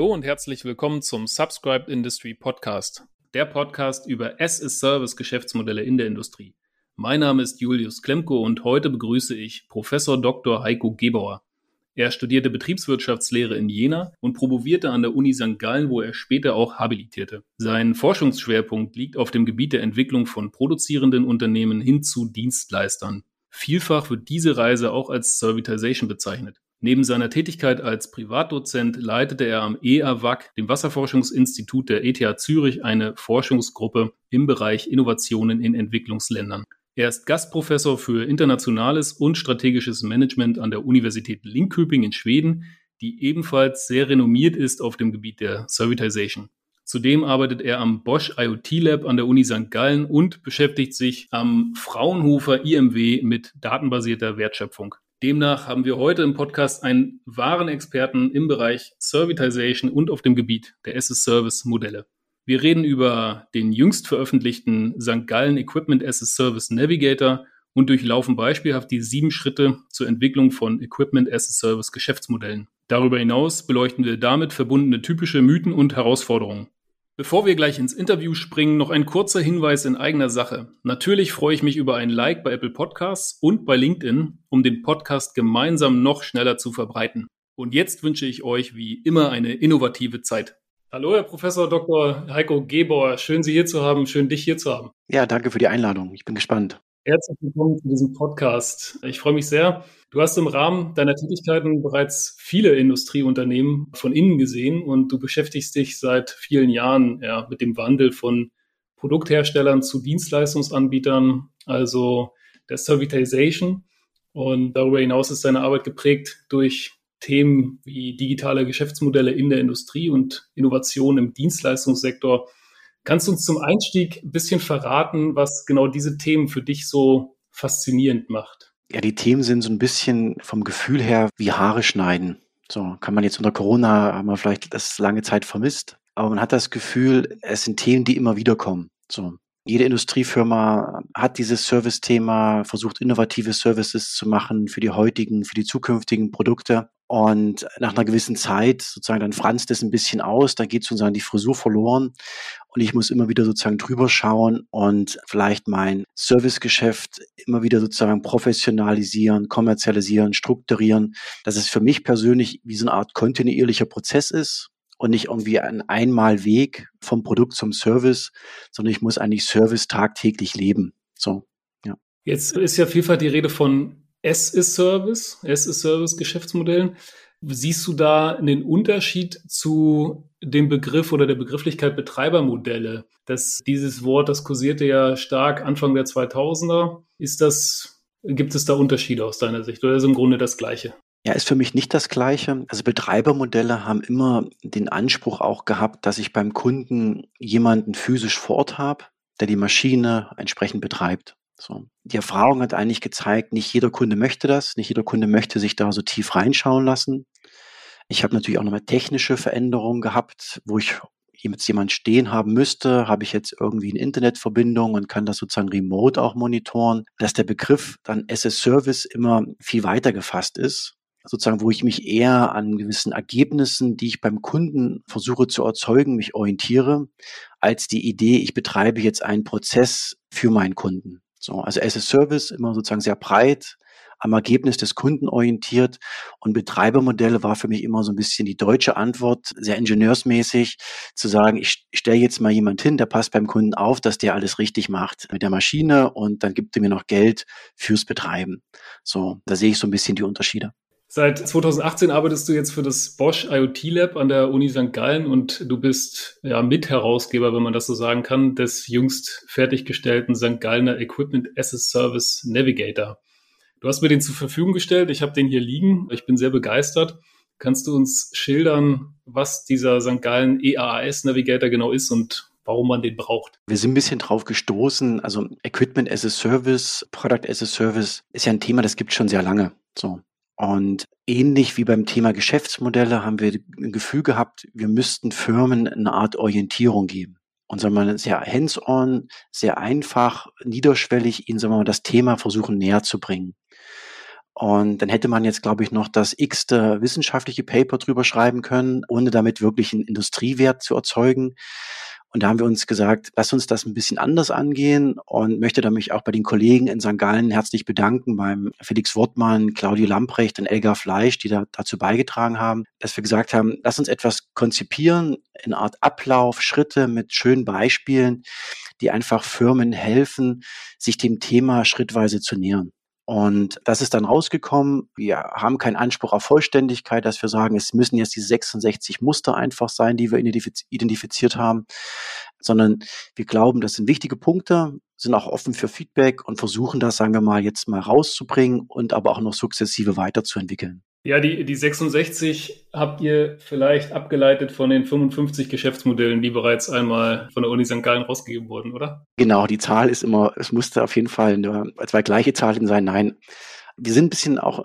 Hallo und herzlich willkommen zum Subscribed Industry Podcast, der Podcast über As-a-Service-Geschäftsmodelle in der Industrie. Mein Name ist Julius Klemko und heute begrüße ich Professor Dr. Heiko Gebauer. Er studierte Betriebswirtschaftslehre in Jena und promovierte an der Uni St. Gallen, wo er später auch habilitierte. Sein Forschungsschwerpunkt liegt auf dem Gebiet der Entwicklung von produzierenden Unternehmen hin zu Dienstleistern. Vielfach wird diese Reise auch als Servitization bezeichnet. Neben seiner Tätigkeit als Privatdozent leitete er am EAWAG, dem Wasserforschungsinstitut der ETH Zürich, eine Forschungsgruppe im Bereich Innovationen in Entwicklungsländern. Er ist Gastprofessor für internationales und strategisches Management an der Universität Linköping in Schweden, die ebenfalls sehr renommiert ist auf dem Gebiet der Servitization. Zudem arbeitet er am Bosch IoT Lab an der Uni St. Gallen und beschäftigt sich am Fraunhofer IMW mit datenbasierter Wertschöpfung. Demnach haben wir heute im Podcast einen wahren Experten im Bereich Servitization und auf dem Gebiet der As-a-Service-Modelle. Wir reden über den jüngst veröffentlichten St. Gallen Equipment As-a-Service Navigator und durchlaufen beispielhaft die 7 Schritte zur Entwicklung von Equipment As-a-Service Geschäftsmodellen. Darüber hinaus beleuchten wir damit verbundene typische Mythen und Herausforderungen. Bevor wir gleich ins Interview springen, noch ein kurzer Hinweis in eigener Sache. Natürlich freue ich mich über ein Like bei Apple Podcasts und bei LinkedIn, um den Podcast gemeinsam noch schneller zu verbreiten. Und jetzt wünsche ich euch wie immer eine innovative Zeit. Hallo, Herr Professor Dr. Heiko Gebauer. Schön, Sie hier zu haben. Schön, dich hier zu haben. Ja, danke für die Einladung. Ich bin gespannt. Herzlich willkommen zu diesem Podcast. Ich freue mich sehr. Du hast im Rahmen deiner Tätigkeiten bereits viele Industrieunternehmen von innen gesehen und du beschäftigst dich seit vielen Jahren mit dem Wandel von Produktherstellern zu Dienstleistungsanbietern, also der Servitization. Und darüber hinaus ist deine Arbeit geprägt durch Themen wie digitale Geschäftsmodelle in der Industrie und Innovation im Dienstleistungssektor. Kannst du uns zum Einstieg ein bisschen verraten, was genau diese Themen für dich so faszinierend macht? Ja, die Themen sind so ein bisschen vom Gefühl her wie Haare schneiden. So kann man jetzt unter Corona, haben wir vielleicht das lange Zeit vermisst, aber man hat das Gefühl, es sind Themen, die immer wieder kommen. So. Jede Industriefirma hat dieses Service-Thema, versucht innovative Services zu machen für die heutigen, für die zukünftigen Produkte. Und nach einer gewissen Zeit sozusagen dann franzt es ein bisschen aus, da geht sozusagen die Frisur verloren. Und ich muss immer wieder sozusagen drüber schauen und vielleicht mein Servicegeschäft immer wieder sozusagen professionalisieren, kommerzialisieren, strukturieren, dass es für mich persönlich wie so eine Art kontinuierlicher Prozess ist. Und nicht irgendwie ein Einmalweg vom Produkt zum Service, sondern ich muss eigentlich Service tagtäglich leben. So, ja. Jetzt ist ja vielfach die Rede von As-a-Service-Geschäftsmodellen. Siehst du da einen Unterschied zu dem Begriff oder der Begrifflichkeit Betreibermodelle? Dieses Wort, das kursierte ja stark Anfang der 2000er. Gibt es da Unterschiede aus deiner Sicht oder ist im Grunde das Gleiche? Ja, ist für mich nicht das Gleiche. Also Betreibermodelle haben immer den Anspruch auch gehabt, dass ich beim Kunden jemanden physisch vor Ort habe, der die Maschine entsprechend betreibt. So. Die Erfahrung hat eigentlich gezeigt, nicht jeder Kunde möchte das, nicht jeder Kunde möchte sich da so tief reinschauen lassen. Ich habe natürlich auch nochmal technische Veränderungen gehabt, wo ich jetzt jemand stehen haben müsste, habe ich jetzt irgendwie eine Internetverbindung und kann das sozusagen remote auch monitoren, dass der Begriff dann As-a-Service immer viel weiter gefasst ist. Sozusagen, wo ich mich eher an gewissen Ergebnissen, die ich beim Kunden versuche zu erzeugen, mich orientiere, als die Idee, ich betreibe jetzt einen Prozess für meinen Kunden. So, also As-a-Service immer sozusagen sehr breit, am Ergebnis des Kunden orientiert und Betreibermodelle war für mich immer so ein bisschen die deutsche Antwort, sehr ingenieursmäßig, zu sagen, ich stelle jetzt mal jemand hin, der passt beim Kunden auf, dass der alles richtig macht mit der Maschine und dann gibt er mir noch Geld fürs Betreiben. So, da sehe ich so ein bisschen die Unterschiede. Seit 2018 arbeitest du jetzt für das Bosch IoT Lab an der Uni St. Gallen und du bist ja Mitherausgeber, wenn man das so sagen kann, des jüngst fertiggestellten St. Gallener Equipment As-a-Service Navigator. Du hast mir den zur Verfügung gestellt, ich habe den hier liegen, ich bin sehr begeistert. Kannst du uns schildern, was dieser St. Gallen EAAS Navigator genau ist und warum man den braucht? Wir sind ein bisschen drauf gestoßen, also Equipment As-a-Service, Product As-a-Service ist ja ein Thema, das gibt es schon sehr lange, so. Und ähnlich wie beim Thema Geschäftsmodelle haben wir ein Gefühl gehabt, wir müssten Firmen eine Art Orientierung geben. Und sagen wir mal, sehr hands-on, sehr einfach, niederschwellig, ihnen sagen wir mal, das Thema versuchen näher zu bringen. Und dann hätte man jetzt, glaube ich, noch das x-te wissenschaftliche Paper drüber schreiben können, ohne damit wirklich einen Industriewert zu erzeugen. Und da haben wir uns gesagt, lass uns das ein bisschen anders angehen, und möchte da mich auch bei den Kollegen in St. Gallen herzlich bedanken, beim Felix Wortmann, Claudio Lamprecht und Elgar Fleisch, die da dazu beigetragen haben, dass wir gesagt haben, lass uns etwas konzipieren, eine Art Ablauf, Schritte mit schönen Beispielen, die einfach Firmen helfen, sich dem Thema schrittweise zu nähern. Und das ist dann rausgekommen. Wir haben keinen Anspruch auf Vollständigkeit, dass wir sagen, es müssen jetzt diese 66 Muster einfach sein, die wir identifiziert haben, sondern wir glauben, das sind wichtige Punkte, sind auch offen für Feedback und versuchen das, sagen wir mal, jetzt mal rauszubringen und aber auch noch sukzessive weiterzuentwickeln. Ja, die 66 habt ihr vielleicht abgeleitet von den 55 Geschäftsmodellen, die bereits einmal von der Uni St. Gallen rausgegeben wurden, oder? Genau, die Zahl ist immer, es musste auf jeden Fall nur zwei gleiche Zahlen sein. Nein, wir sind ein bisschen auch,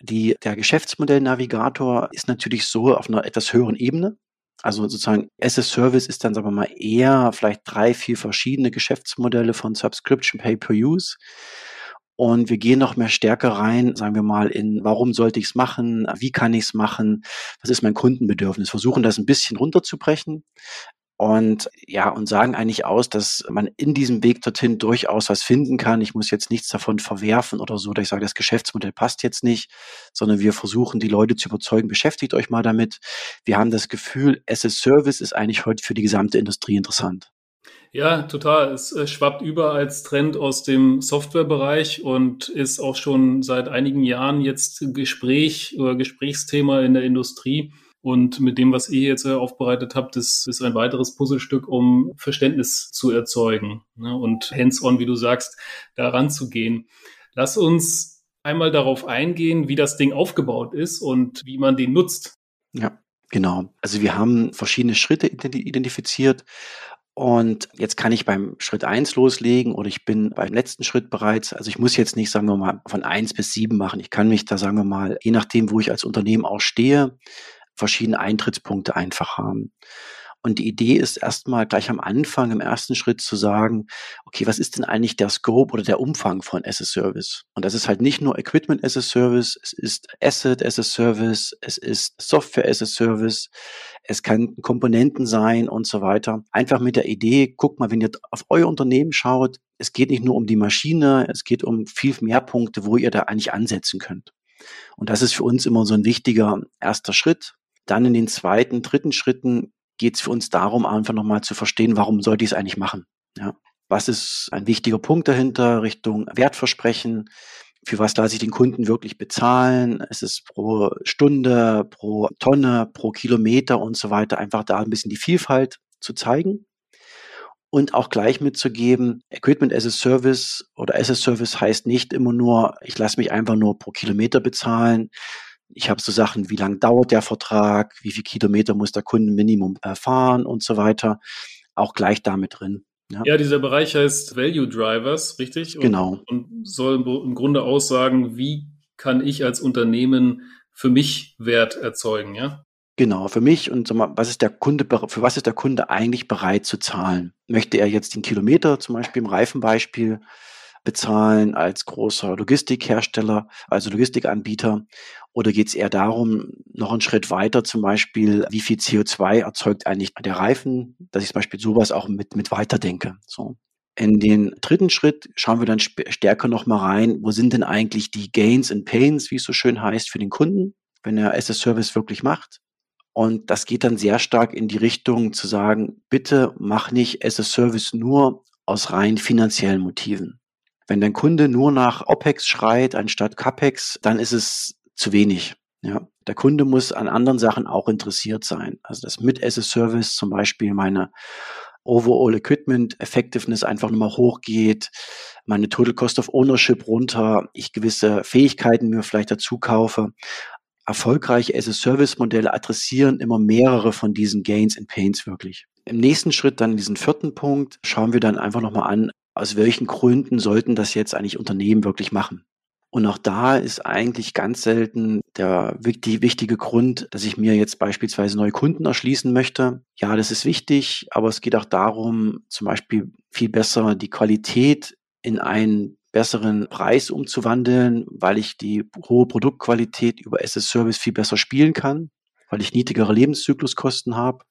der Geschäftsmodellnavigator ist natürlich so auf einer etwas höheren Ebene. Also sozusagen As-a-Service ist dann, sagen wir mal, eher vielleicht 3, 4 verschiedene Geschäftsmodelle von Subscription, Pay-per-Use. Und wir gehen noch mehr stärker rein, sagen wir mal, in warum sollte ich es machen, wie kann ich es machen, was ist mein Kundenbedürfnis, versuchen das ein bisschen runterzubrechen und ja, und sagen eigentlich aus, dass man in diesem Weg dorthin durchaus was finden kann. Ich muss jetzt nichts davon verwerfen oder so, dass ich sage, das Geschäftsmodell passt jetzt nicht, sondern wir versuchen, die Leute zu überzeugen, beschäftigt euch mal damit. Wir haben das Gefühl, As-a-Service ist eigentlich heute für die gesamte Industrie interessant. Ja, total. Es schwappt über als Trend aus dem Softwarebereich und ist auch schon seit einigen Jahren jetzt Gespräch oder Gesprächsthema in der Industrie. Und mit dem, was ihr jetzt aufbereitet habt, das ist ein weiteres Puzzlestück, um Verständnis zu erzeugen, ne, und hands-on, wie du sagst, da ranzugehen. Lass uns einmal darauf eingehen, wie das Ding aufgebaut ist und wie man den nutzt. Ja, genau. Also wir haben verschiedene Schritte identifiziert. Und jetzt kann ich beim Schritt 1 loslegen oder ich bin beim letzten Schritt bereits. Also ich muss jetzt nicht, sagen wir mal, von 1 bis 7 machen. Ich kann mich da, sagen wir mal, je nachdem, wo ich als Unternehmen auch stehe, verschiedene Eintrittspunkte einfach haben. Und die Idee ist erstmal gleich am Anfang, im ersten Schritt zu sagen, okay, was ist denn eigentlich der Scope oder der Umfang von As-a-Service? Und das ist halt nicht nur Equipment As-a-Service, es ist Asset As-a-Service, es ist Software As-a-Service, es kann Komponenten sein und so weiter. Einfach mit der Idee, guckt mal, wenn ihr auf euer Unternehmen schaut, es geht nicht nur um die Maschine, es geht um viel mehr Punkte, wo ihr da eigentlich ansetzen könnt. Und das ist für uns immer so ein wichtiger erster Schritt. Dann in den zweiten, dritten Schritten geht es für uns darum, einfach nochmal zu verstehen, warum sollte ich es eigentlich machen? Ja. Was ist ein wichtiger Punkt dahinter Richtung Wertversprechen? Für was lasse ich den Kunden wirklich bezahlen? Es ist pro Stunde, pro Tonne, pro Kilometer und so weiter. Einfach da ein bisschen die Vielfalt zu zeigen und auch gleich mitzugeben, Equipment as a Service oder as a Service heißt nicht immer nur, ich lasse mich einfach nur pro Kilometer bezahlen. Ich habe so Sachen, wie lang dauert der Vertrag, wie viel Kilometer muss der Kundenminimum fahren und so weiter, auch gleich damit drin. Ja, ja, dieser Bereich heißt Value Drivers, richtig? Genau. Und soll im Grunde aussagen, wie kann ich als Unternehmen für mich Wert erzeugen, ja? Genau, für mich und was ist der Kunde, für was ist der Kunde eigentlich bereit zu zahlen? Möchte er jetzt den Kilometer, zum Beispiel im Reifenbeispiel, bezahlen als großer Logistikhersteller, also Logistikanbieter? Oder geht es eher darum, noch einen Schritt weiter zum Beispiel, wie viel CO2 erzeugt eigentlich der Reifen, dass ich zum Beispiel sowas auch mit weiterdenke. So. In den dritten Schritt schauen wir dann stärker nochmal rein, wo sind denn eigentlich die Gains and Pains, wie es so schön heißt, für den Kunden, wenn er As-a-Service wirklich macht. Und das geht dann sehr stark in die Richtung zu sagen, bitte mach nicht As-a-Service nur aus rein finanziellen Motiven. Wenn dein Kunde nur nach OPEX schreit, anstatt CAPEX, dann ist es zu wenig. Ja. Der Kunde muss an anderen Sachen auch interessiert sein. Also das mit As-a-Service zum Beispiel meine Overall Equipment Effectiveness einfach nochmal hochgeht, meine Total Cost of Ownership runter, ich gewisse Fähigkeiten mir vielleicht dazu kaufe. Erfolgreiche As-a-Service-Modelle adressieren immer mehrere von diesen Gains and Pains wirklich. Im nächsten Schritt dann diesen vierten Punkt schauen wir dann einfach nochmal an, aus welchen Gründen sollten das jetzt eigentlich Unternehmen wirklich machen? Und auch da ist eigentlich ganz selten der wichtige Grund, dass ich mir jetzt beispielsweise neue Kunden erschließen möchte. Ja, das ist wichtig, aber es geht auch darum, zum Beispiel viel besser die Qualität in einen besseren Preis umzuwandeln, weil ich die hohe Produktqualität über As-a-Service viel besser spielen kann, weil ich niedrigere Lebenszykluskosten habe.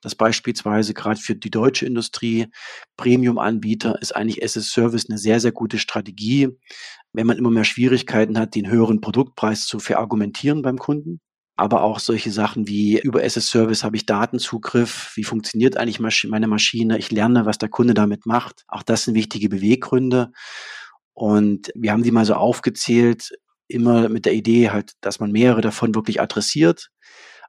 Dass beispielsweise gerade für die deutsche Industrie Premium-Anbieter ist eigentlich As-a-Service eine sehr, sehr gute Strategie, wenn man immer mehr Schwierigkeiten hat, den höheren Produktpreis zu verargumentieren beim Kunden. Aber auch solche Sachen wie über As-a-Service habe ich Datenzugriff, wie funktioniert eigentlich meine Maschine, ich lerne, was der Kunde damit macht. Auch das sind wichtige Beweggründe. Und wir haben die mal so aufgezählt, immer mit der Idee halt, dass man mehrere davon wirklich adressiert.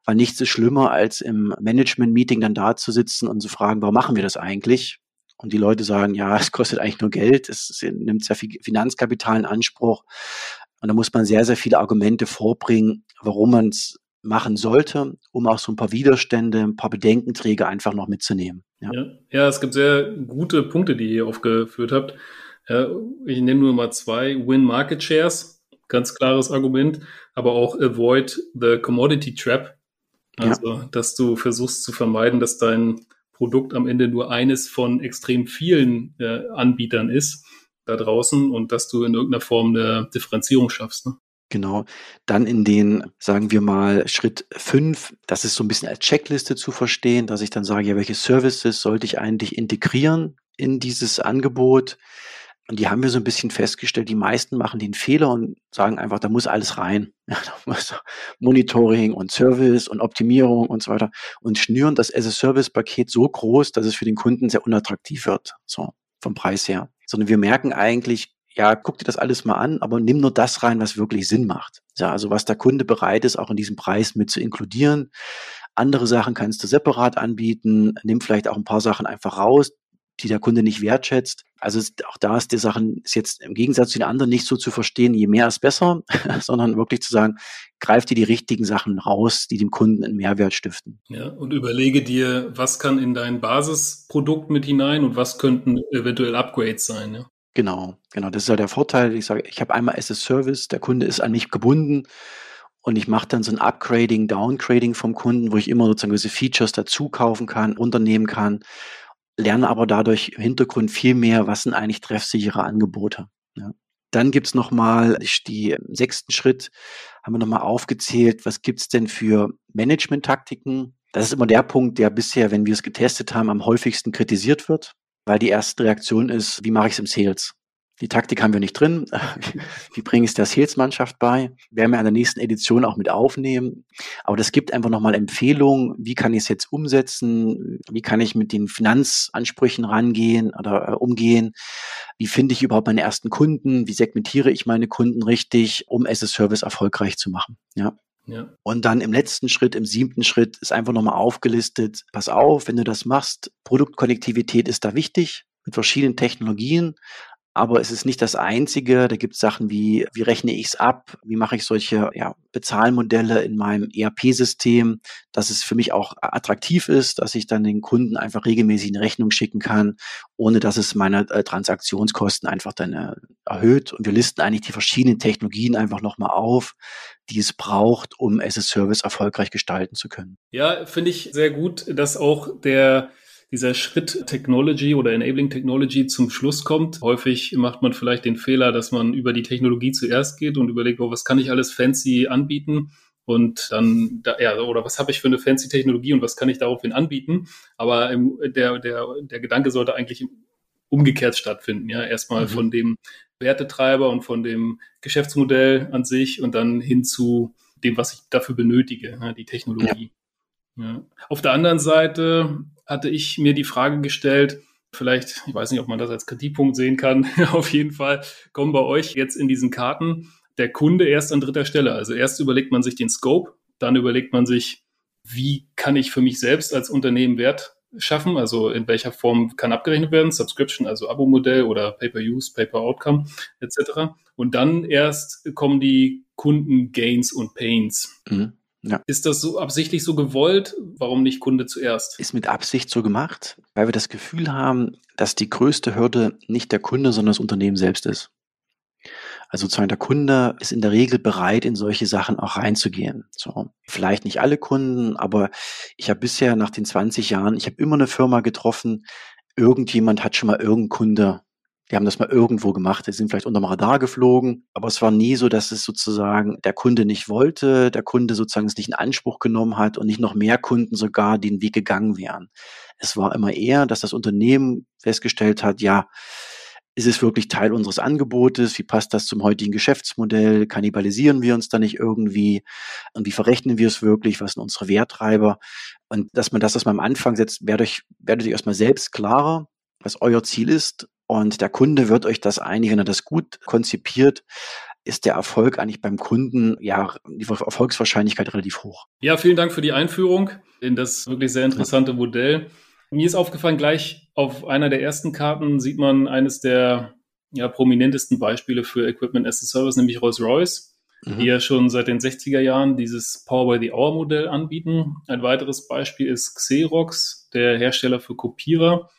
Weil nichts ist schlimmer, als im Management-Meeting dann da zu sitzen und zu fragen, warum machen wir das eigentlich? Und die Leute sagen, ja, es kostet eigentlich nur Geld, es nimmt sehr viel Finanzkapital in Anspruch. Und da muss man sehr, sehr viele Argumente vorbringen, warum man es machen sollte, um auch so ein paar Widerstände, ein paar Bedenkenträger einfach noch mitzunehmen. Ja, es gibt sehr gute Punkte, die ihr aufgeführt habt. Ich nenne nur mal zwei. Win Market Shares, ganz klares Argument, aber auch Avoid the Commodity Trap. Also, dass du versuchst zu vermeiden, dass dein Produkt am Ende nur eines von extrem vielen Anbietern ist da draußen und dass du in irgendeiner Form eine Differenzierung schaffst. Ne? Genau. Dann in den, sagen wir mal, Schritt 5, das ist so ein bisschen als Checkliste zu verstehen, dass ich dann sage, ja, welche Services sollte ich eigentlich integrieren in dieses Angebot? Und die haben wir so ein bisschen festgestellt, die meisten machen den Fehler und sagen einfach, da muss alles rein. Ja, da muss Monitoring und Service und Optimierung und so weiter und schnüren das As-a-Service-Paket so groß, dass es für den Kunden sehr unattraktiv wird, so vom Preis her. Sondern wir merken eigentlich, ja, guck dir das alles mal an, aber nimm nur das rein, was wirklich Sinn macht. Ja, also was der Kunde bereit ist, auch in diesem Preis mit zu inkludieren. Andere Sachen kannst du separat anbieten, nimm vielleicht auch ein paar Sachen einfach raus, die der Kunde nicht wertschätzt. Also auch da ist die Sache ist jetzt im Gegensatz zu den anderen nicht so zu verstehen, je mehr ist besser, sondern wirklich zu sagen, greif dir die richtigen Sachen raus, die dem Kunden einen Mehrwert stiften. Ja, und überlege dir, was kann in dein Basisprodukt mit hinein und was könnten eventuell Upgrades sein. Ja? Genau. Das ist ja der Vorteil. Ich sage, ich habe einmal As-a-Service, der Kunde ist an mich gebunden und ich mache dann so ein Upgrading, Downgrading vom Kunden, wo ich immer sozusagen gewisse Features dazu kaufen kann, runternehmen kann, lerne aber dadurch im Hintergrund viel mehr, was sind eigentlich treffsichere Angebote. Ja. Dann gibt es nochmal, im 6. Schritt haben wir nochmal aufgezählt, was gibt es denn für Management-Taktiken? Das ist immer der Punkt, der bisher, wenn wir es getestet haben, am häufigsten kritisiert wird, weil die erste Reaktion ist, wie mache ich es im Sales? Die Taktik haben wir nicht drin. Wie bringe ich es der Sales-Mannschaft bei? Werden wir an der nächsten Edition auch mit aufnehmen. Aber das gibt einfach nochmal Empfehlungen. Wie kann ich es jetzt umsetzen? Wie kann ich mit den Finanzansprüchen rangehen oder umgehen? Wie finde ich überhaupt meine ersten Kunden? Wie segmentiere ich meine Kunden richtig, um As-a-Service erfolgreich zu machen? Ja. Und dann im letzten Schritt, im 7. Schritt ist einfach nochmal aufgelistet. Pass auf, wenn du das machst, Produktkonnektivität ist da wichtig mit verschiedenen Technologien. Aber es ist nicht das Einzige. Da gibt es Sachen wie, wie rechne ich es ab? Wie mache ich solche Bezahlmodelle in meinem ERP-System, dass es für mich auch attraktiv ist, dass ich dann den Kunden einfach regelmäßig eine Rechnung schicken kann, ohne dass es meine Transaktionskosten einfach dann erhöht. Und wir listen eigentlich die verschiedenen Technologien einfach nochmal auf, die es braucht, um As-a-Service erfolgreich gestalten zu können. Ja, finde ich sehr gut, dass auch dieser Schritt Technology oder Enabling Technology zum Schluss kommt. Häufig macht man vielleicht den Fehler, dass man über die Technologie zuerst geht und überlegt, was kann ich alles fancy anbieten und dann, oder was habe ich für eine fancy Technologie und was kann ich daraufhin anbieten? Aber der Gedanke sollte eigentlich umgekehrt stattfinden. Ja, erstmal von dem Wertetreiber und von dem Geschäftsmodell an sich und dann hin zu dem, was ich dafür benötige, die Technologie. Ja. Auf der anderen Seite hatte ich mir die Frage gestellt, vielleicht, ich weiß nicht, ob man das als Kritikpunkt sehen kann, auf jeden Fall kommen bei euch jetzt in diesen Karten der Kunde erst an dritter Stelle. Also erst überlegt man sich den Scope, dann überlegt man sich, wie kann ich für mich selbst als Unternehmen Wert schaffen, also in welcher Form kann abgerechnet werden, Subscription, also Abo-Modell oder Pay-per-Use, Pay-per-Outcome etc. Und dann erst kommen die Kunden-Gains und Pains. Ja. Ist das so absichtlich so gewollt? Warum nicht Kunde zuerst? Ist mit Absicht so gemacht, weil wir das Gefühl haben, dass die größte Hürde nicht der Kunde, sondern das Unternehmen selbst ist. Also sozusagen der Kunde ist in der Regel bereit, in solche Sachen auch reinzugehen. So, vielleicht nicht alle Kunden, aber ich habe bisher nach den 20 Jahren, ich habe immer eine Firma getroffen, irgendjemand hat schon mal irgendeinen Kunde Die haben das mal irgendwo gemacht, die sind vielleicht unterm Radar geflogen, aber es war nie so, dass es sozusagen der Kunde nicht wollte, der Kunde sozusagen es nicht in Anspruch genommen hat und nicht noch mehr Kunden sogar den Weg gegangen wären. Es war immer eher, dass das Unternehmen festgestellt hat, ja, ist es wirklich Teil unseres Angebotes? Wie passt das zum heutigen Geschäftsmodell? Kannibalisieren wir uns da nicht irgendwie? Und wie verrechnen wir es wirklich? Was sind unsere Werttreiber? Und dass man das erstmal am Anfang setzt, werdet euch erstmal selbst klarer, was euer Ziel ist. Und der Kunde wird euch das eigentlich, wenn er das gut konzipiert, ist der Erfolg eigentlich beim Kunden, ja, die Erfolgswahrscheinlichkeit relativ hoch. Ja, vielen Dank für die Einführung in das wirklich sehr interessante Modell. Mir ist aufgefallen, gleich auf einer der ersten Karten sieht man eines der prominentesten Beispiele für Equipment as a Service, nämlich Rolls-Royce, die ja schon seit den 60er Jahren dieses Power-by-the-Hour-Modell anbieten. Ein weiteres Beispiel ist Xerox, der Hersteller für Kopierer.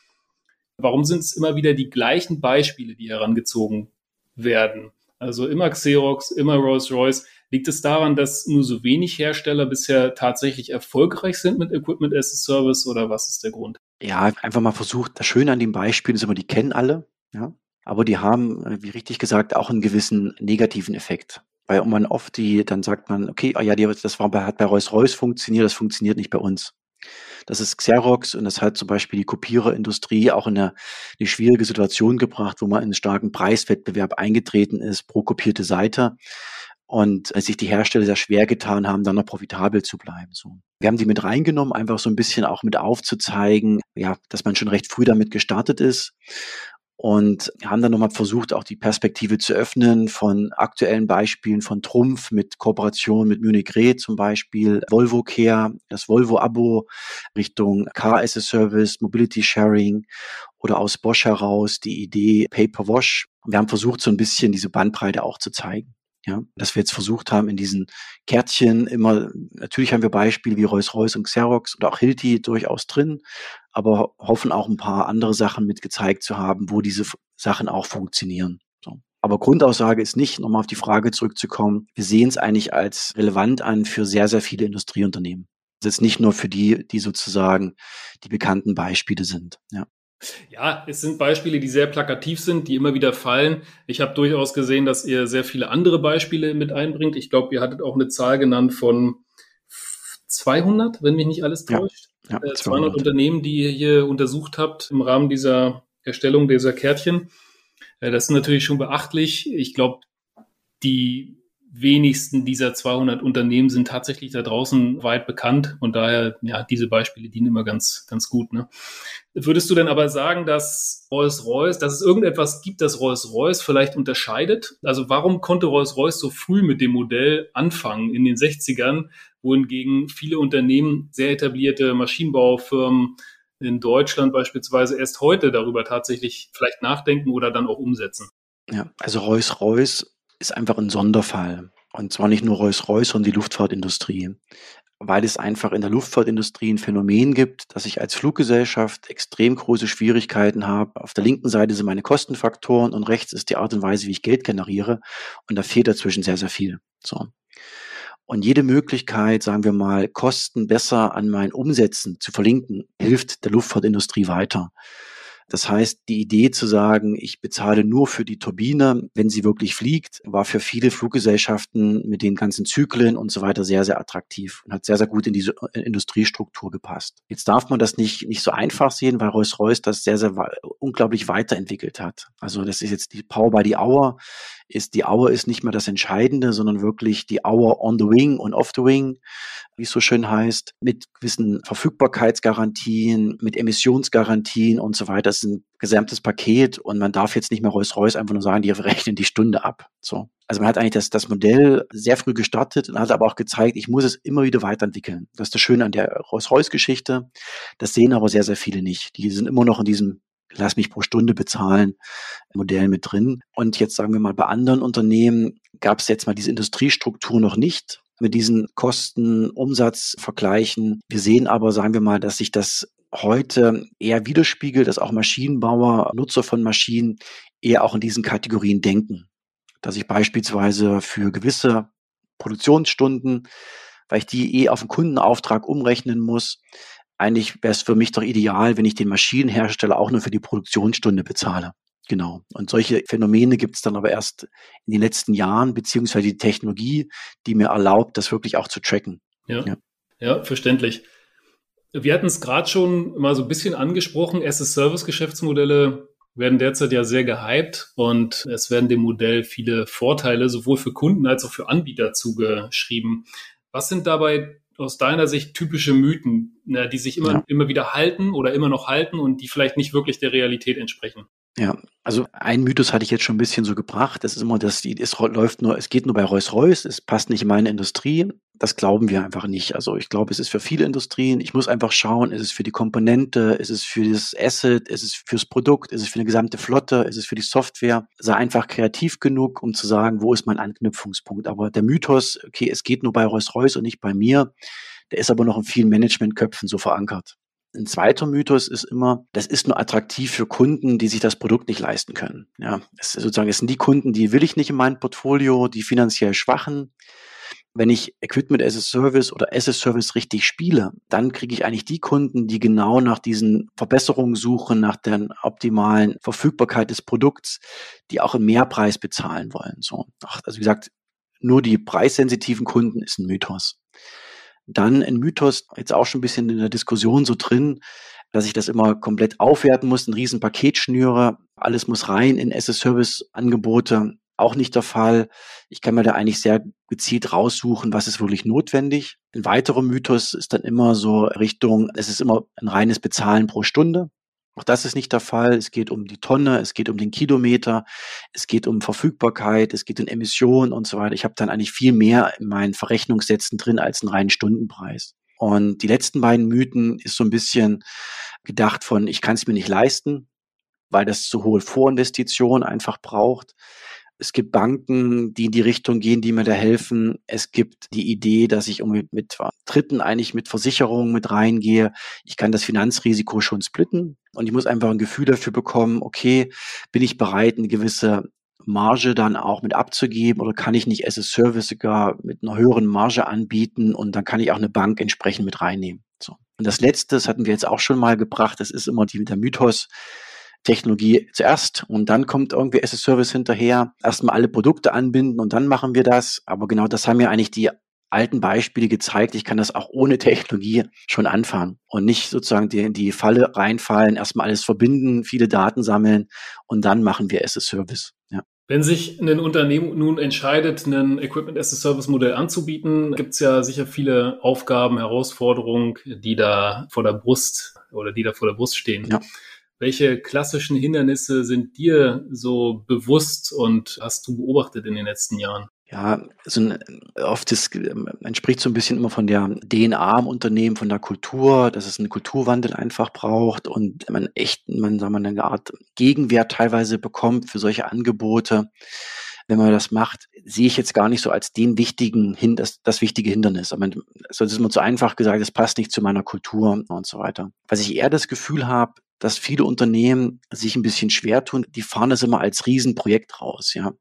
Warum sind es immer wieder die gleichen Beispiele, die herangezogen werden? Also immer Xerox, immer Rolls-Royce. Liegt es daran, dass nur so wenig Hersteller bisher tatsächlich erfolgreich sind mit Equipment as a Service oder was ist der Grund? Ja, einfach mal versucht, das Schöne an den Beispielen ist immer, die kennen alle, ja, aber die haben, wie richtig gesagt, auch einen gewissen negativen Effekt. Weil man oft dann sagt man, okay, ja, hat bei Rolls-Royce funktioniert, das funktioniert nicht bei uns. Das ist Xerox und das hat zum Beispiel die Kopiererindustrie auch in eine schwierige Situation gebracht, wo man in einen starken Preiswettbewerb eingetreten ist pro kopierte Seite. Und sich die Hersteller sehr schwer getan haben, dann noch profitabel zu bleiben. So. Wir haben die mit reingenommen, einfach so ein bisschen auch mit aufzuzeigen, ja, dass man schon recht früh damit gestartet ist und haben dann nochmal versucht, auch die Perspektive zu öffnen von aktuellen Beispielen von Trumpf mit Kooperation mit Munich Re zum Beispiel, Volvo Care, das Volvo-Abo Richtung Car as a Service, Mobility Sharing oder aus Bosch heraus die Idee Pay per Wash. Wir haben versucht, so ein bisschen diese Bandbreite auch zu zeigen. Ja, dass wir jetzt versucht haben, in diesen Kärtchen immer, natürlich haben wir Beispiele wie Rolls-Royce und Xerox oder auch Hilti durchaus drin, aber hoffen auch ein paar andere Sachen mit gezeigt zu haben, wo diese Sachen auch funktionieren. So. Aber Grundaussage ist nicht, nochmal auf die Frage zurückzukommen, wir sehen es eigentlich als relevant an für sehr, sehr viele Industrieunternehmen. Das ist nicht nur für die, die sozusagen die bekannten Beispiele sind, ja. Ja, es sind Beispiele, die sehr plakativ sind, die immer wieder fallen. Ich habe durchaus gesehen, dass ihr sehr viele andere Beispiele mit einbringt. Ich glaube, ihr hattet auch eine Zahl genannt von 200, wenn mich nicht alles täuscht. Ja, 200 Unternehmen, die ihr hier untersucht habt im Rahmen dieser Erstellung dieser Kärtchen. Das ist natürlich schon beachtlich. Ich glaube, die wenigsten dieser 200 Unternehmen sind tatsächlich da draußen weit bekannt und daher, ja, diese Beispiele dienen immer ganz, ganz gut, ne? Würdest du denn aber sagen, dass es irgendetwas gibt, das Rolls-Royce vielleicht unterscheidet? Also warum konnte Rolls-Royce so früh mit dem Modell anfangen in den 60ern, wohingegen viele Unternehmen, sehr etablierte Maschinenbaufirmen in Deutschland beispielsweise erst heute darüber tatsächlich vielleicht nachdenken oder dann auch umsetzen? Ja, also Rolls-Royce ist einfach ein Sonderfall. Und zwar nicht nur Rolls-Royce, sondern die Luftfahrtindustrie. Weil es einfach in der Luftfahrtindustrie ein Phänomen gibt, dass ich als Fluggesellschaft extrem große Schwierigkeiten habe. Auf der linken Seite sind meine Kostenfaktoren und rechts ist die Art und Weise, wie ich Geld generiere. Und da fehlt dazwischen sehr, sehr viel. So. Und jede Möglichkeit, sagen wir mal, Kosten besser an meinen Umsätzen zu verlinken, hilft der Luftfahrtindustrie weiter. Das heißt, die Idee zu sagen, ich bezahle nur für die Turbine, wenn sie wirklich fliegt, war für viele Fluggesellschaften mit den ganzen Zyklen und so weiter sehr, sehr attraktiv und hat sehr, sehr gut in diese Industriestruktur gepasst. Jetzt darf man das nicht so einfach sehen, weil Rolls-Royce das sehr, sehr unglaublich weiterentwickelt hat. Also das ist jetzt die Power by the Hour. Die Hour ist nicht mehr das Entscheidende, sondern wirklich die Hour on the wing und off the wing, wie es so schön heißt, mit gewissen Verfügbarkeitsgarantien, mit Emissionsgarantien und so weiter. Das ist ein gesamtes Paket und man darf jetzt nicht mehr Rolls-Royce einfach nur sagen, die rechnen die Stunde ab. So. Also man hat eigentlich das Modell sehr früh gestartet und hat aber auch gezeigt, ich muss es immer wieder weiterentwickeln. Das ist das Schöne an der Rolls-Royce-Geschichte. Das sehen aber sehr, sehr viele nicht. Die sind immer noch in diesem lass mich pro Stunde bezahlen, Modell mit drin. Und jetzt sagen wir mal, bei anderen Unternehmen gab es jetzt mal diese Industriestruktur noch nicht mit diesen Kosten, Umsatzvergleichen. Wir sehen aber, sagen wir mal, dass sich das heute eher widerspiegelt, dass auch Maschinenbauer, Nutzer von Maschinen eher auch in diesen Kategorien denken. Dass ich beispielsweise für gewisse Produktionsstunden, weil ich die auf den Kundenauftrag umrechnen muss, eigentlich wäre es für mich doch ideal, wenn ich den Maschinenhersteller auch nur für die Produktionsstunde bezahle. Genau. Und solche Phänomene gibt es dann aber erst in den letzten Jahren, beziehungsweise die Technologie, die mir erlaubt, das wirklich auch zu tracken. Ja, verständlich. Wir hatten es gerade schon mal so ein bisschen angesprochen. As-a-Service-Geschäftsmodelle werden derzeit ja sehr gehypt und es werden dem Modell viele Vorteile sowohl für Kunden als auch für Anbieter zugeschrieben. Was sind dabei aus deiner Sicht typische Mythen, die sich immer wieder halten oder immer noch halten und die vielleicht nicht wirklich der Realität entsprechen? Ja, also ein Mythos hatte ich jetzt schon ein bisschen so gebracht. Das ist immer, es geht nur bei Rolls-Royce, es passt nicht in meine Industrie. Das glauben wir einfach nicht. Also ich glaube, es ist für viele Industrien. Ich muss einfach schauen, ist es für die Komponente, ist es für das Asset, ist es fürs Produkt, ist es für eine gesamte Flotte, ist es für die Software. Sei einfach kreativ genug, um zu sagen, wo ist mein Anknüpfungspunkt. Aber der Mythos, okay, es geht nur bei Rolls-Royce und nicht bei mir, der ist aber noch in vielen Managementköpfen so verankert. Ein zweiter Mythos ist immer, das ist nur attraktiv für Kunden, die sich das Produkt nicht leisten können. Ja, es sind die Kunden, die will ich nicht in meinem Portfolio, die finanziell schwachen. Wenn ich Equipment as a Service oder as a Service richtig spiele, dann kriege ich eigentlich die Kunden, die genau nach diesen Verbesserungen suchen, nach der optimalen Verfügbarkeit des Produkts, die auch einen Mehrpreis bezahlen wollen. So, also wie gesagt, nur die preissensitiven Kunden ist ein Mythos. Dann ein Mythos, jetzt auch schon ein bisschen in der Diskussion so drin, dass ich das immer komplett aufwerten muss, ein riesen Paket schnüre, alles muss rein in As-a-Service-Angebote, auch nicht der Fall. Ich kann mir da eigentlich sehr gezielt raussuchen, was ist wirklich notwendig. Ein weiterer Mythos ist dann immer so Richtung, es ist immer ein reines Bezahlen pro Stunde. Auch das ist nicht der Fall. Es geht um die Tonne, es geht um den Kilometer, es geht um Verfügbarkeit, es geht um Emissionen und so weiter. Ich habe dann eigentlich viel mehr in meinen Verrechnungssätzen drin als einen reinen Stundenpreis. Und die letzten beiden Mythen ist so ein bisschen gedacht von, ich kann es mir nicht leisten, weil das zu hohe Vorinvestitionen einfach braucht. Es gibt Banken, die in die Richtung gehen, die mir da helfen. Es gibt die Idee, dass ich mit Dritten eigentlich mit Versicherungen mit reingehe. Ich kann das Finanzrisiko schon splitten und ich muss einfach ein Gefühl dafür bekommen, okay, bin ich bereit, eine gewisse Marge dann auch mit abzugeben oder kann ich nicht as a Service sogar mit einer höheren Marge anbieten und dann kann ich auch eine Bank entsprechend mit reinnehmen. So. Und das Letzte, das hatten wir jetzt auch schon mal gebracht, das ist immer der Mythos, Technologie zuerst und dann kommt irgendwie as a Service hinterher, erstmal alle Produkte anbinden und dann machen wir das. Aber genau das haben ja eigentlich die alten Beispiele gezeigt. Ich kann das auch ohne Technologie schon anfangen und nicht sozusagen die Falle reinfallen, erstmal alles verbinden, viele Daten sammeln und dann machen wir as a Service. Ja. Wenn sich ein Unternehmen nun entscheidet, ein Equipment as a Service Modell anzubieten, gibt es ja sicher viele Aufgaben, Herausforderungen, die da vor der Brust stehen. Ja. Welche klassischen Hindernisse sind dir so bewusst und hast du beobachtet in den letzten Jahren? Ja, also oft entspricht so ein bisschen immer von der DNA im Unternehmen, von der Kultur, dass es einen Kulturwandel einfach braucht und man eine Art Gegenwert teilweise bekommt für solche Angebote. Wenn man das macht, sehe ich jetzt gar nicht so als das wichtige Hindernis. Aber das ist mir zu einfach gesagt, es passt nicht zu meiner Kultur und so weiter. Was ich eher das Gefühl habe, dass viele Unternehmen sich ein bisschen schwer tun, die fahren das immer als Riesenprojekt raus, ja.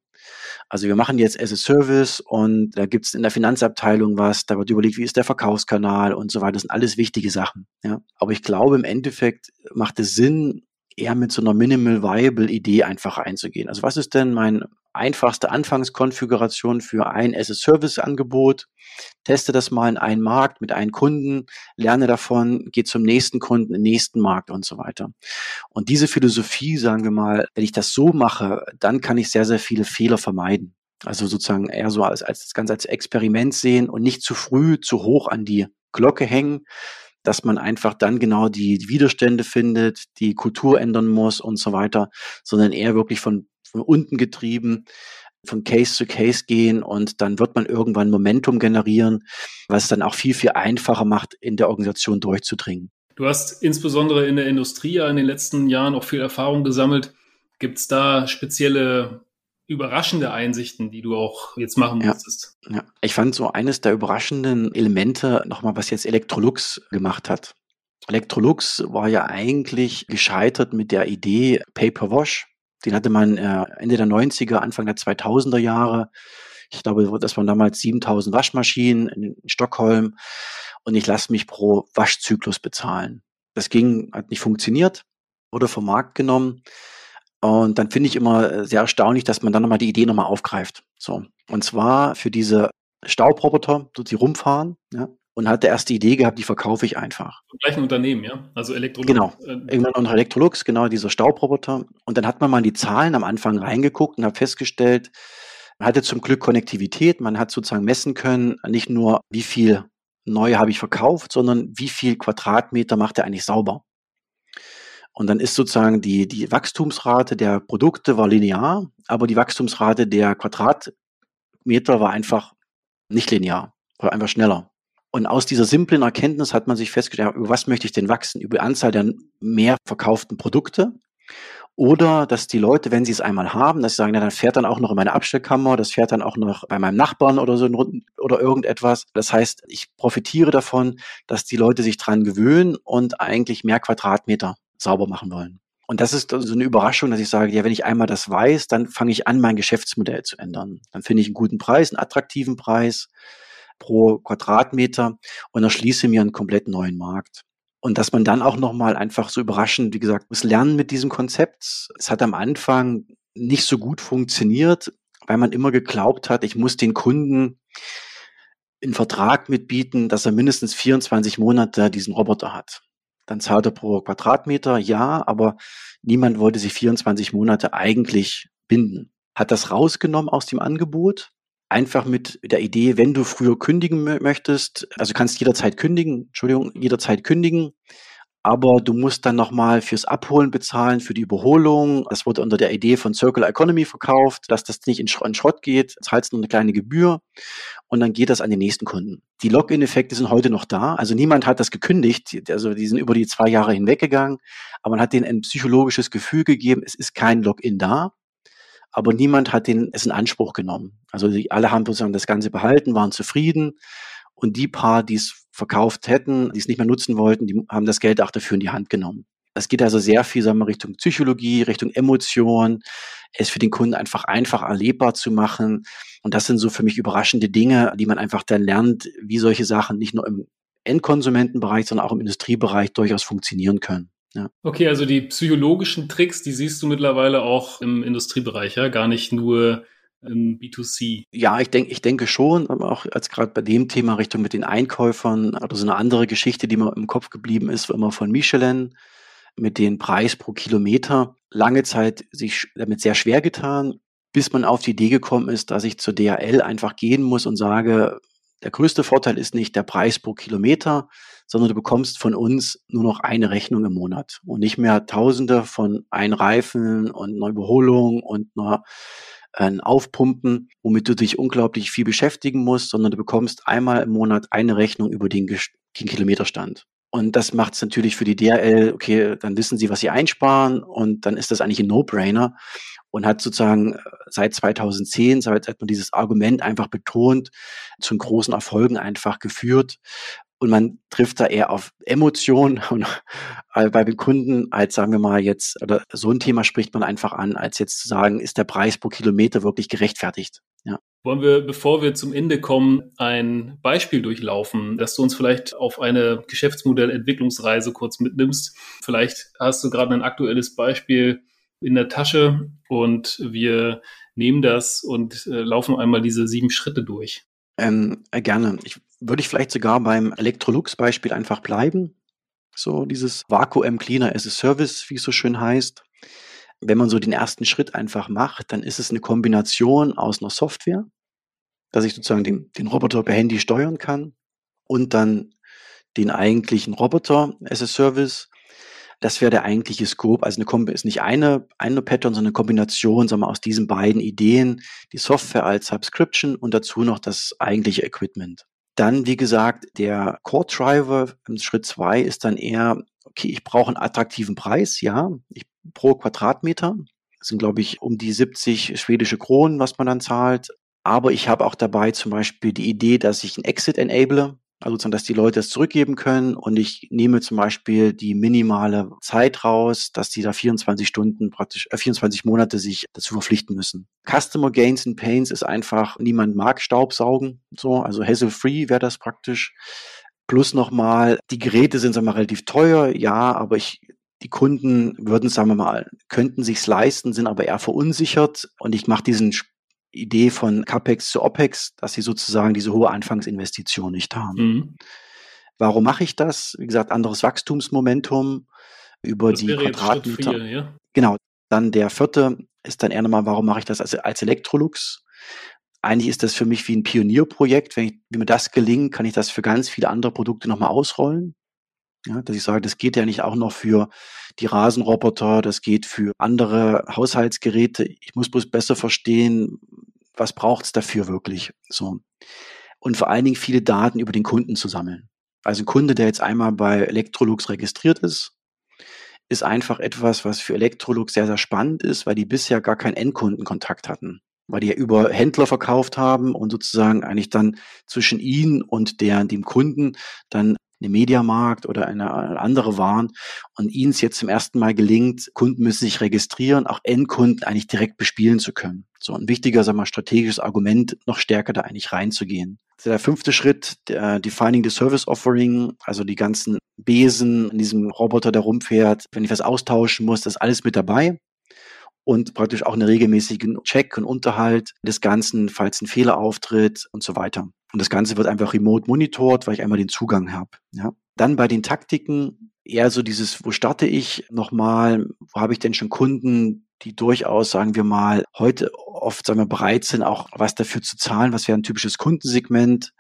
Also wir machen jetzt as a Service und da gibt es in der Finanzabteilung was, da wird überlegt, wie ist der Verkaufskanal und so weiter. Das sind alles wichtige Sachen, ja. Aber ich glaube, im Endeffekt macht es Sinn, eher mit so einer Minimal Viable Idee einfach einzugehen. Also was ist denn meine einfachste Anfangskonfiguration für ein as a Service Angebot? Teste das mal in einen Markt mit einem Kunden, lerne davon, geh zum nächsten Kunden, im nächsten Markt und so weiter. Und diese Philosophie, sagen wir mal, wenn ich das so mache, dann kann ich sehr, sehr viele Fehler vermeiden. Also sozusagen eher so als das Ganze als Experiment sehen und nicht zu früh, zu hoch an die Glocke hängen, dass man einfach dann genau die Widerstände findet, die Kultur ändern muss und so weiter, sondern eher wirklich von unten getrieben, von Case zu Case gehen und dann wird man irgendwann Momentum generieren, was es dann auch viel, viel einfacher macht, in der Organisation durchzudringen. Du hast insbesondere in der Industrie ja in den letzten Jahren auch viel Erfahrung gesammelt. Gibt es da spezielle überraschende Einsichten, die du auch jetzt machen musstest? Ja. Ich fand so eines der überraschenden Elemente nochmal, was jetzt Electrolux gemacht hat. Electrolux war ja eigentlich gescheitert mit der Idee Pay-per-Wash. Den hatte man Ende der 90er, Anfang der 2000er Jahre. Ich glaube, das waren damals 7000 Waschmaschinen in Stockholm und ich lasse mich pro Waschzyklus bezahlen. Das hat nicht funktioniert, wurde vom Markt genommen. Und dann finde ich immer sehr erstaunlich, dass man dann nochmal die Idee nochmal aufgreift. So. Und zwar für diese Staubroboter, so die rumfahren, ja, und hatte erst die Idee gehabt, die verkaufe ich einfach. Im gleichen Unternehmen, ja? Also Electrolux. Genau, irgendwann unter Electrolux, genau, dieser Staubroboter. Und dann hat man mal in die Zahlen am Anfang reingeguckt und hat festgestellt, man hatte zum Glück Konnektivität, man hat sozusagen messen können, nicht nur wie viel neu habe ich verkauft, sondern wie viel Quadratmeter macht er eigentlich sauber. Und dann ist sozusagen die Wachstumsrate der Produkte war linear, aber die Wachstumsrate der Quadratmeter war einfach nicht linear, war einfach schneller. Und aus dieser simplen Erkenntnis hat man sich festgestellt, über was möchte ich denn wachsen? Über die Anzahl der mehr verkauften Produkte oder dass die Leute, wenn sie es einmal haben, dass sie sagen, na, dann fährt dann auch noch in meine Abstellkammer, das fährt dann auch noch bei meinem Nachbarn oder so oder irgendetwas. Das heißt, ich profitiere davon, dass die Leute sich dran gewöhnen und eigentlich mehr Quadratmeter sauber machen wollen. Und das ist so eine Überraschung, dass ich sage, ja, wenn ich einmal das weiß, dann fange ich an, mein Geschäftsmodell zu ändern. Dann finde ich einen guten Preis, einen attraktiven Preis pro Quadratmeter und erschließe mir einen komplett neuen Markt. Und dass man dann auch nochmal einfach so überraschend, wie gesagt, muss lernen mit diesem Konzept. Es hat am Anfang nicht so gut funktioniert, weil man immer geglaubt hat, ich muss den Kunden einen Vertrag mitbieten, dass er mindestens 24 Monate diesen Roboter hat. Dann zahlt er pro Quadratmeter, ja, aber niemand wollte sich 24 Monate eigentlich binden. Hat das rausgenommen aus dem Angebot, einfach mit der Idee, wenn du früher kündigen möchtest, also kannst jederzeit kündigen, aber du musst dann nochmal fürs Abholen bezahlen, für die Überholung. Das wurde unter der Idee von Circular Economy verkauft, dass das nicht in Schrott geht, zahlst nur eine kleine Gebühr und dann geht das an den nächsten Kunden. Die Login-Effekte sind heute noch da, also niemand hat das gekündigt, also die sind über die 2 Jahre hinweggegangen, aber man hat denen ein psychologisches Gefühl gegeben, es ist kein Login da, aber niemand hat es in Anspruch genommen. Also alle haben sozusagen das Ganze behalten, waren zufrieden. Und die paar, die es verkauft hätten, die es nicht mehr nutzen wollten, die haben das Geld auch dafür in die Hand genommen. Es geht also sehr viel, sagen wir, Richtung Psychologie, Richtung Emotion, es für den Kunden einfach erlebbar zu machen. Und das sind so für mich überraschende Dinge, die man einfach dann lernt, wie solche Sachen nicht nur im Endkonsumentenbereich, sondern auch im Industriebereich durchaus funktionieren können. Ja. Okay, also die psychologischen Tricks, die siehst du mittlerweile auch im Industriebereich, ja, gar nicht nur im B2C. Ja, ich denke schon, aber auch als gerade bei dem Thema Richtung mit den Einkäufern, also so eine andere Geschichte, die mir im Kopf geblieben ist, immer von Michelin, mit dem Preis pro Kilometer, lange Zeit sich damit sehr schwer getan, bis man auf die Idee gekommen ist, dass ich zur DHL einfach gehen muss und sage, der größte Vorteil ist nicht der Preis pro Kilometer, sondern du bekommst von uns nur noch eine Rechnung im Monat und nicht mehr Tausende von Einreifen und einer Überholung und ein Aufpumpen, womit du dich unglaublich viel beschäftigen musst, sondern du bekommst einmal im Monat eine Rechnung über den Kilometerstand. Und das macht es natürlich für die DHL, okay, dann wissen sie, was sie einsparen und dann ist das eigentlich ein No-Brainer und hat sozusagen seit 2010, hat man dieses Argument einfach betont, zu großen Erfolgen einfach geführt. Und man trifft da eher auf Emotionen bei den Kunden, als sagen wir mal jetzt, oder so ein Thema spricht man einfach an, als jetzt zu sagen, ist der Preis pro Kilometer wirklich gerechtfertigt? Ja. Wollen wir, bevor wir zum Ende kommen, ein Beispiel durchlaufen, dass du uns vielleicht auf eine Geschäftsmodellentwicklungsreise kurz mitnimmst. Vielleicht hast du gerade ein aktuelles Beispiel in der Tasche und wir nehmen das und laufen einmal diese 7 Schritte durch. Gerne. Würde ich vielleicht sogar beim Electrolux-Beispiel einfach bleiben. So dieses Vakuum-Cleaner as a Service, wie es so schön heißt. Wenn man so den ersten Schritt einfach macht, dann ist es eine Kombination aus einer Software, dass ich sozusagen den Roboter per Handy steuern kann und dann den eigentlichen Roboter as a Service. Das wäre der eigentliche Scope. Also ist nicht eine Pattern, sondern eine Kombination, sagen wir, aus diesen beiden Ideen. Die Software als Subscription und dazu noch das eigentliche Equipment. Dann, wie gesagt, der Core-Driver im Schritt 2 ist dann eher, okay, ich brauche einen attraktiven Preis, ja, pro Quadratmeter. Das sind, glaube ich, um die 70 schwedische Kronen, was man dann zahlt. Aber ich habe auch dabei zum Beispiel die Idee, dass ich einen Exit enable, also sozusagen, dass die Leute es zurückgeben können. Und ich nehme zum Beispiel die minimale Zeit raus, dass die da 24 Monate sich dazu verpflichten müssen. Customer Gains and Pains ist einfach, niemand mag Staubsaugen, so, also hassle-free wäre das praktisch. Plus nochmal, die Geräte sind, sagen wir mal, relativ teuer, ja, aber Die Kunden würden, sagen wir mal, könnten sich's leisten, sind aber eher verunsichert. Und ich mache diesen Idee von CapEx zu OpEx, dass sie sozusagen diese hohe Anfangsinvestition nicht haben. Mhm. Warum mache ich das? Wie gesagt, anderes Wachstumsmomentum über das die wäre Quadratmeter. Jetzt Schritt 4, ja? Genau. Dann der vierte ist dann eher nochmal, warum mache ich das als Electrolux? Eigentlich ist das für mich wie ein Pionierprojekt. Wenn mir das gelingt, kann ich das für ganz viele andere Produkte nochmal ausrollen. Ja, dass ich sage, das geht ja nicht auch noch für die Rasenroboter, das geht für andere Haushaltsgeräte. Ich muss bloß besser verstehen, was braucht es dafür wirklich? So. Und vor allen Dingen viele Daten über den Kunden zu sammeln. Also ein Kunde, der jetzt einmal bei Electrolux registriert ist, ist einfach etwas, was für Electrolux sehr, sehr spannend ist, weil die bisher gar keinen Endkundenkontakt hatten. Weil die ja über Händler verkauft haben und sozusagen eigentlich dann zwischen ihnen und dem Kunden dann eine Mediamarkt oder eine andere waren und ihnen es jetzt zum ersten Mal gelingt, Kunden müssen sich registrieren, auch Endkunden eigentlich direkt bespielen zu können. So ein wichtiger, sagen wir mal, strategisches Argument, noch stärker da eigentlich reinzugehen. Also der fünfte Schritt, der Defining the Service Offering, also die ganzen Besen in diesem Roboter, der rumfährt, wenn ich was austauschen muss, das ist alles mit dabei. Und praktisch auch einen regelmäßigen Check und Unterhalt des Ganzen, falls ein Fehler auftritt und so weiter. Und das Ganze wird einfach remote monitort, weil ich einmal den Zugang habe. Ja. Dann bei den Taktiken eher so dieses, wo starte ich nochmal, wo habe ich denn schon Kunden, die durchaus, sagen wir mal, heute oft bereit sind, auch was dafür zu zahlen, was wäre ein typisches Kundensegment.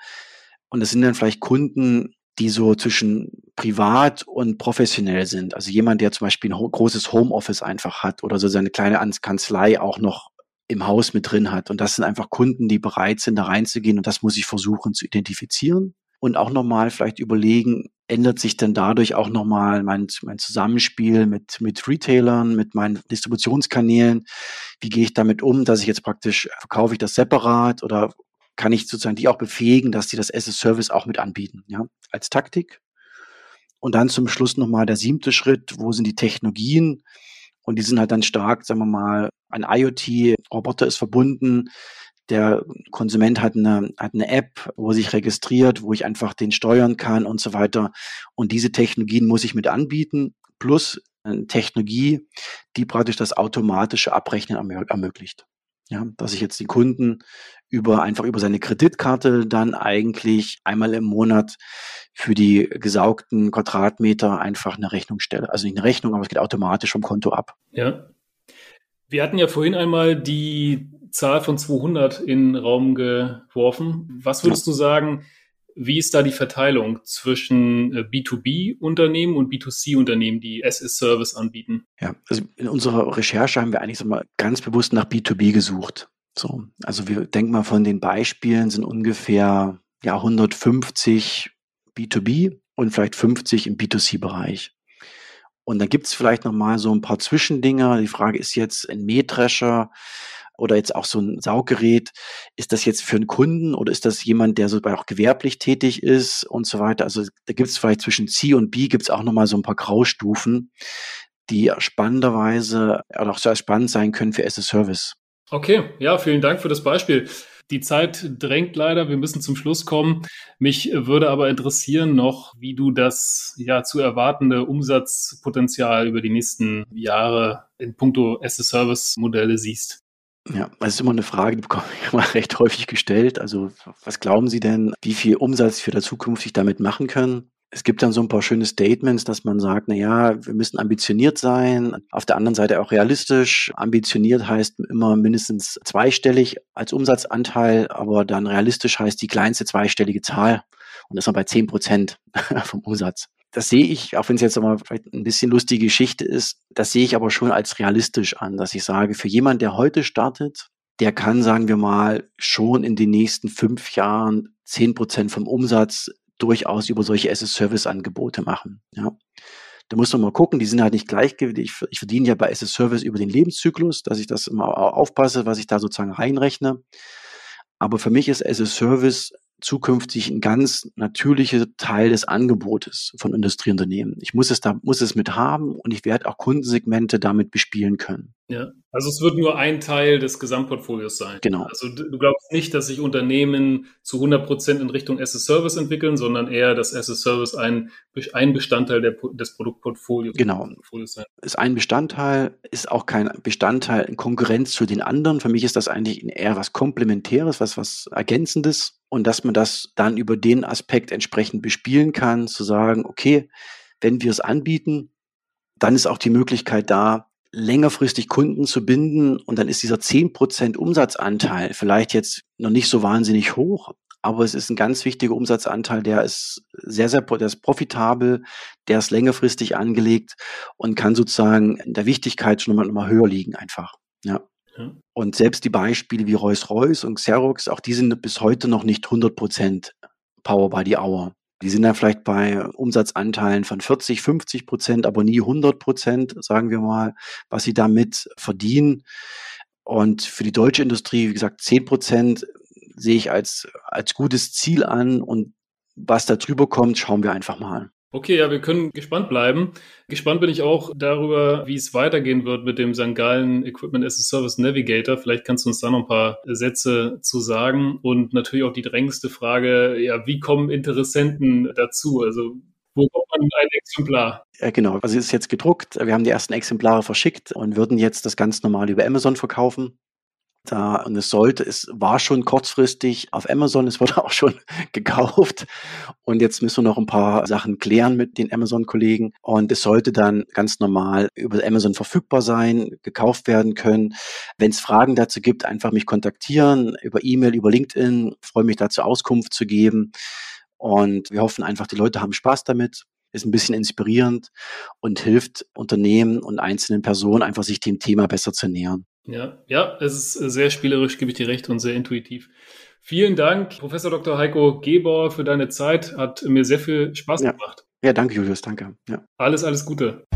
Und das sind dann vielleicht Kunden, die so zwischen privat und professionell sind. Also jemand, der zum Beispiel ein großes Homeoffice einfach hat oder so seine kleine Kanzlei auch noch im Haus mit drin hat. Und das sind einfach Kunden, die bereit sind, da reinzugehen. Und das muss ich versuchen zu identifizieren. Und auch nochmal vielleicht überlegen, ändert sich denn dadurch auch nochmal mein Zusammenspiel mit Retailern, mit meinen Distributionskanälen? Wie gehe ich damit um, dass ich jetzt praktisch, verkaufe ich das separat oder kann ich sozusagen die auch befähigen, dass die das As-a-Service auch mit anbieten, ja, als Taktik. Und dann zum Schluss nochmal der siebte Schritt, wo sind die Technologien? Und die sind halt dann stark, sagen wir mal, ein IoT-Roboter ist verbunden, der Konsument hat eine App, wo er sich registriert, wo ich einfach den steuern kann und so weiter. Und diese Technologien muss ich mit anbieten, plus eine Technologie, die praktisch das automatische Abrechnen ermöglicht. Ja, dass ich jetzt den Kunden einfach über seine Kreditkarte dann eigentlich einmal im Monat für die gesaugten Quadratmeter einfach eine Rechnung stelle. Also nicht eine Rechnung, aber es geht automatisch vom Konto ab. Ja. Wir hatten ja vorhin einmal die Zahl von 200 in den Raum geworfen. Was würdest du sagen, wie ist da die Verteilung zwischen B2B-Unternehmen und B2C-Unternehmen, die As-a-Service anbieten? Ja, also in unserer Recherche haben wir eigentlich ganz bewusst nach B2B gesucht. So, also wir denken mal, von den Beispielen sind ungefähr 150 B2B und vielleicht 50 im B2C-Bereich. Und dann gibt es vielleicht nochmal so ein paar Zwischendinger. Die Frage ist jetzt, ein Mähdrescher oder jetzt auch so ein Sauggerät, ist das jetzt für einen Kunden oder ist das jemand, der sogar auch gewerblich tätig ist und so weiter? Also da gibt es vielleicht zwischen C und B gibt es auch nochmal so ein paar Graustufen, die spannenderweise oder auch sehr spannend sein können für As-a-Service. Okay, ja, vielen Dank für das Beispiel. Die Zeit drängt leider, wir müssen zum Schluss kommen. Mich würde aber interessieren noch, wie du das zu erwartende Umsatzpotenzial über die nächsten Jahre in puncto As-a-Service-Modelle siehst. Ja, das ist immer eine Frage, die bekomme ich immer recht häufig gestellt. Also was glauben Sie denn, wie viel Umsatz wir da zukünftig damit machen können? Es gibt dann so ein paar schöne Statements, dass man sagt, wir müssen ambitioniert sein. Auf der anderen Seite auch realistisch. Ambitioniert heißt immer mindestens zweistellig als Umsatzanteil, aber dann realistisch heißt die kleinste zweistellige Zahl. Und das ist dann bei 10% vom Umsatz. Das sehe ich, auch wenn es jetzt mal vielleicht ein bisschen lustige Geschichte ist, das sehe ich aber schon als realistisch an, dass ich sage, für jemanden, der heute startet, der kann, sagen wir mal, schon in den nächsten 5 Jahren 10% vom Umsatz durchaus über solche As-a-Service-Angebote machen. Ja. Da muss man mal gucken, die sind halt nicht gleich. Ich verdiene ja bei As-a-Service über den Lebenszyklus, dass ich das immer aufpasse, was ich da sozusagen reinrechne. Aber für mich ist As-a-Service zukünftig ein ganz natürlicher Teil des Angebotes von Industrieunternehmen. Ich muss es mit haben und ich werde auch Kundensegmente damit bespielen können. Ja, also es wird nur ein Teil des Gesamtportfolios sein. Genau. Also du glaubst nicht, dass sich Unternehmen zu 100% in Richtung As-a-Service entwickeln, sondern eher, dass As-a-Service ein Bestandteil des Produktportfolios genau. sein. Ist ein Bestandteil, ist auch kein Bestandteil in Konkurrenz zu den anderen. Für mich ist das eigentlich eher was Komplementäres, was Ergänzendes. Und dass man das dann über den Aspekt entsprechend bespielen kann, zu sagen, okay, wenn wir es anbieten, dann ist auch die Möglichkeit da, längerfristig Kunden zu binden. Und dann ist dieser 10% Umsatzanteil vielleicht jetzt noch nicht so wahnsinnig hoch, aber es ist ein ganz wichtiger Umsatzanteil, der ist sehr, sehr der ist profitabel, der ist längerfristig angelegt und kann sozusagen in der Wichtigkeit schon nochmal höher liegen einfach. Ja. Ja. Und selbst die Beispiele wie Rolls-Royce und Xerox, auch die sind bis heute noch nicht 100% Power by the Hour. Die sind dann vielleicht bei Umsatzanteilen von 40-50%, aber nie 100%, sagen wir mal, was sie damit verdienen. Und für die deutsche Industrie, wie gesagt, 10% sehe ich als gutes Ziel an. Und was da drüber kommt, schauen wir einfach mal. Okay, ja, wir können gespannt bleiben. Gespannt bin ich auch darüber, wie es weitergehen wird mit dem St. Gallen Equipment As-a-Service Navigator. Vielleicht kannst du uns da noch ein paar Sätze zu sagen. Und natürlich auch die drängendste Frage, ja, wie kommen Interessenten dazu? Also wo kommt man ein Exemplar? Ja, genau, also es ist jetzt gedruckt. Wir haben die ersten Exemplare verschickt und würden jetzt das ganz normal über Amazon verkaufen. Und es war schon kurzfristig auf Amazon, es wurde auch schon gekauft und jetzt müssen wir noch ein paar Sachen klären mit den Amazon-Kollegen und es sollte dann ganz normal über Amazon verfügbar sein, gekauft werden können. Wenn es Fragen dazu gibt, einfach mich kontaktieren über E-Mail, über LinkedIn, ich freue mich dazu Auskunft zu geben und wir hoffen einfach, die Leute haben Spaß damit. Ist ein bisschen inspirierend und hilft Unternehmen und einzelnen Personen einfach, sich dem Thema besser zu nähern. Ja, es ist sehr spielerisch, gebe ich dir recht, und sehr intuitiv. Vielen Dank, Professor Dr. Heiko Gebauer, für deine Zeit. Hat mir sehr viel Spaß gemacht. Ja, danke, Julius, danke. Ja. Alles Gute.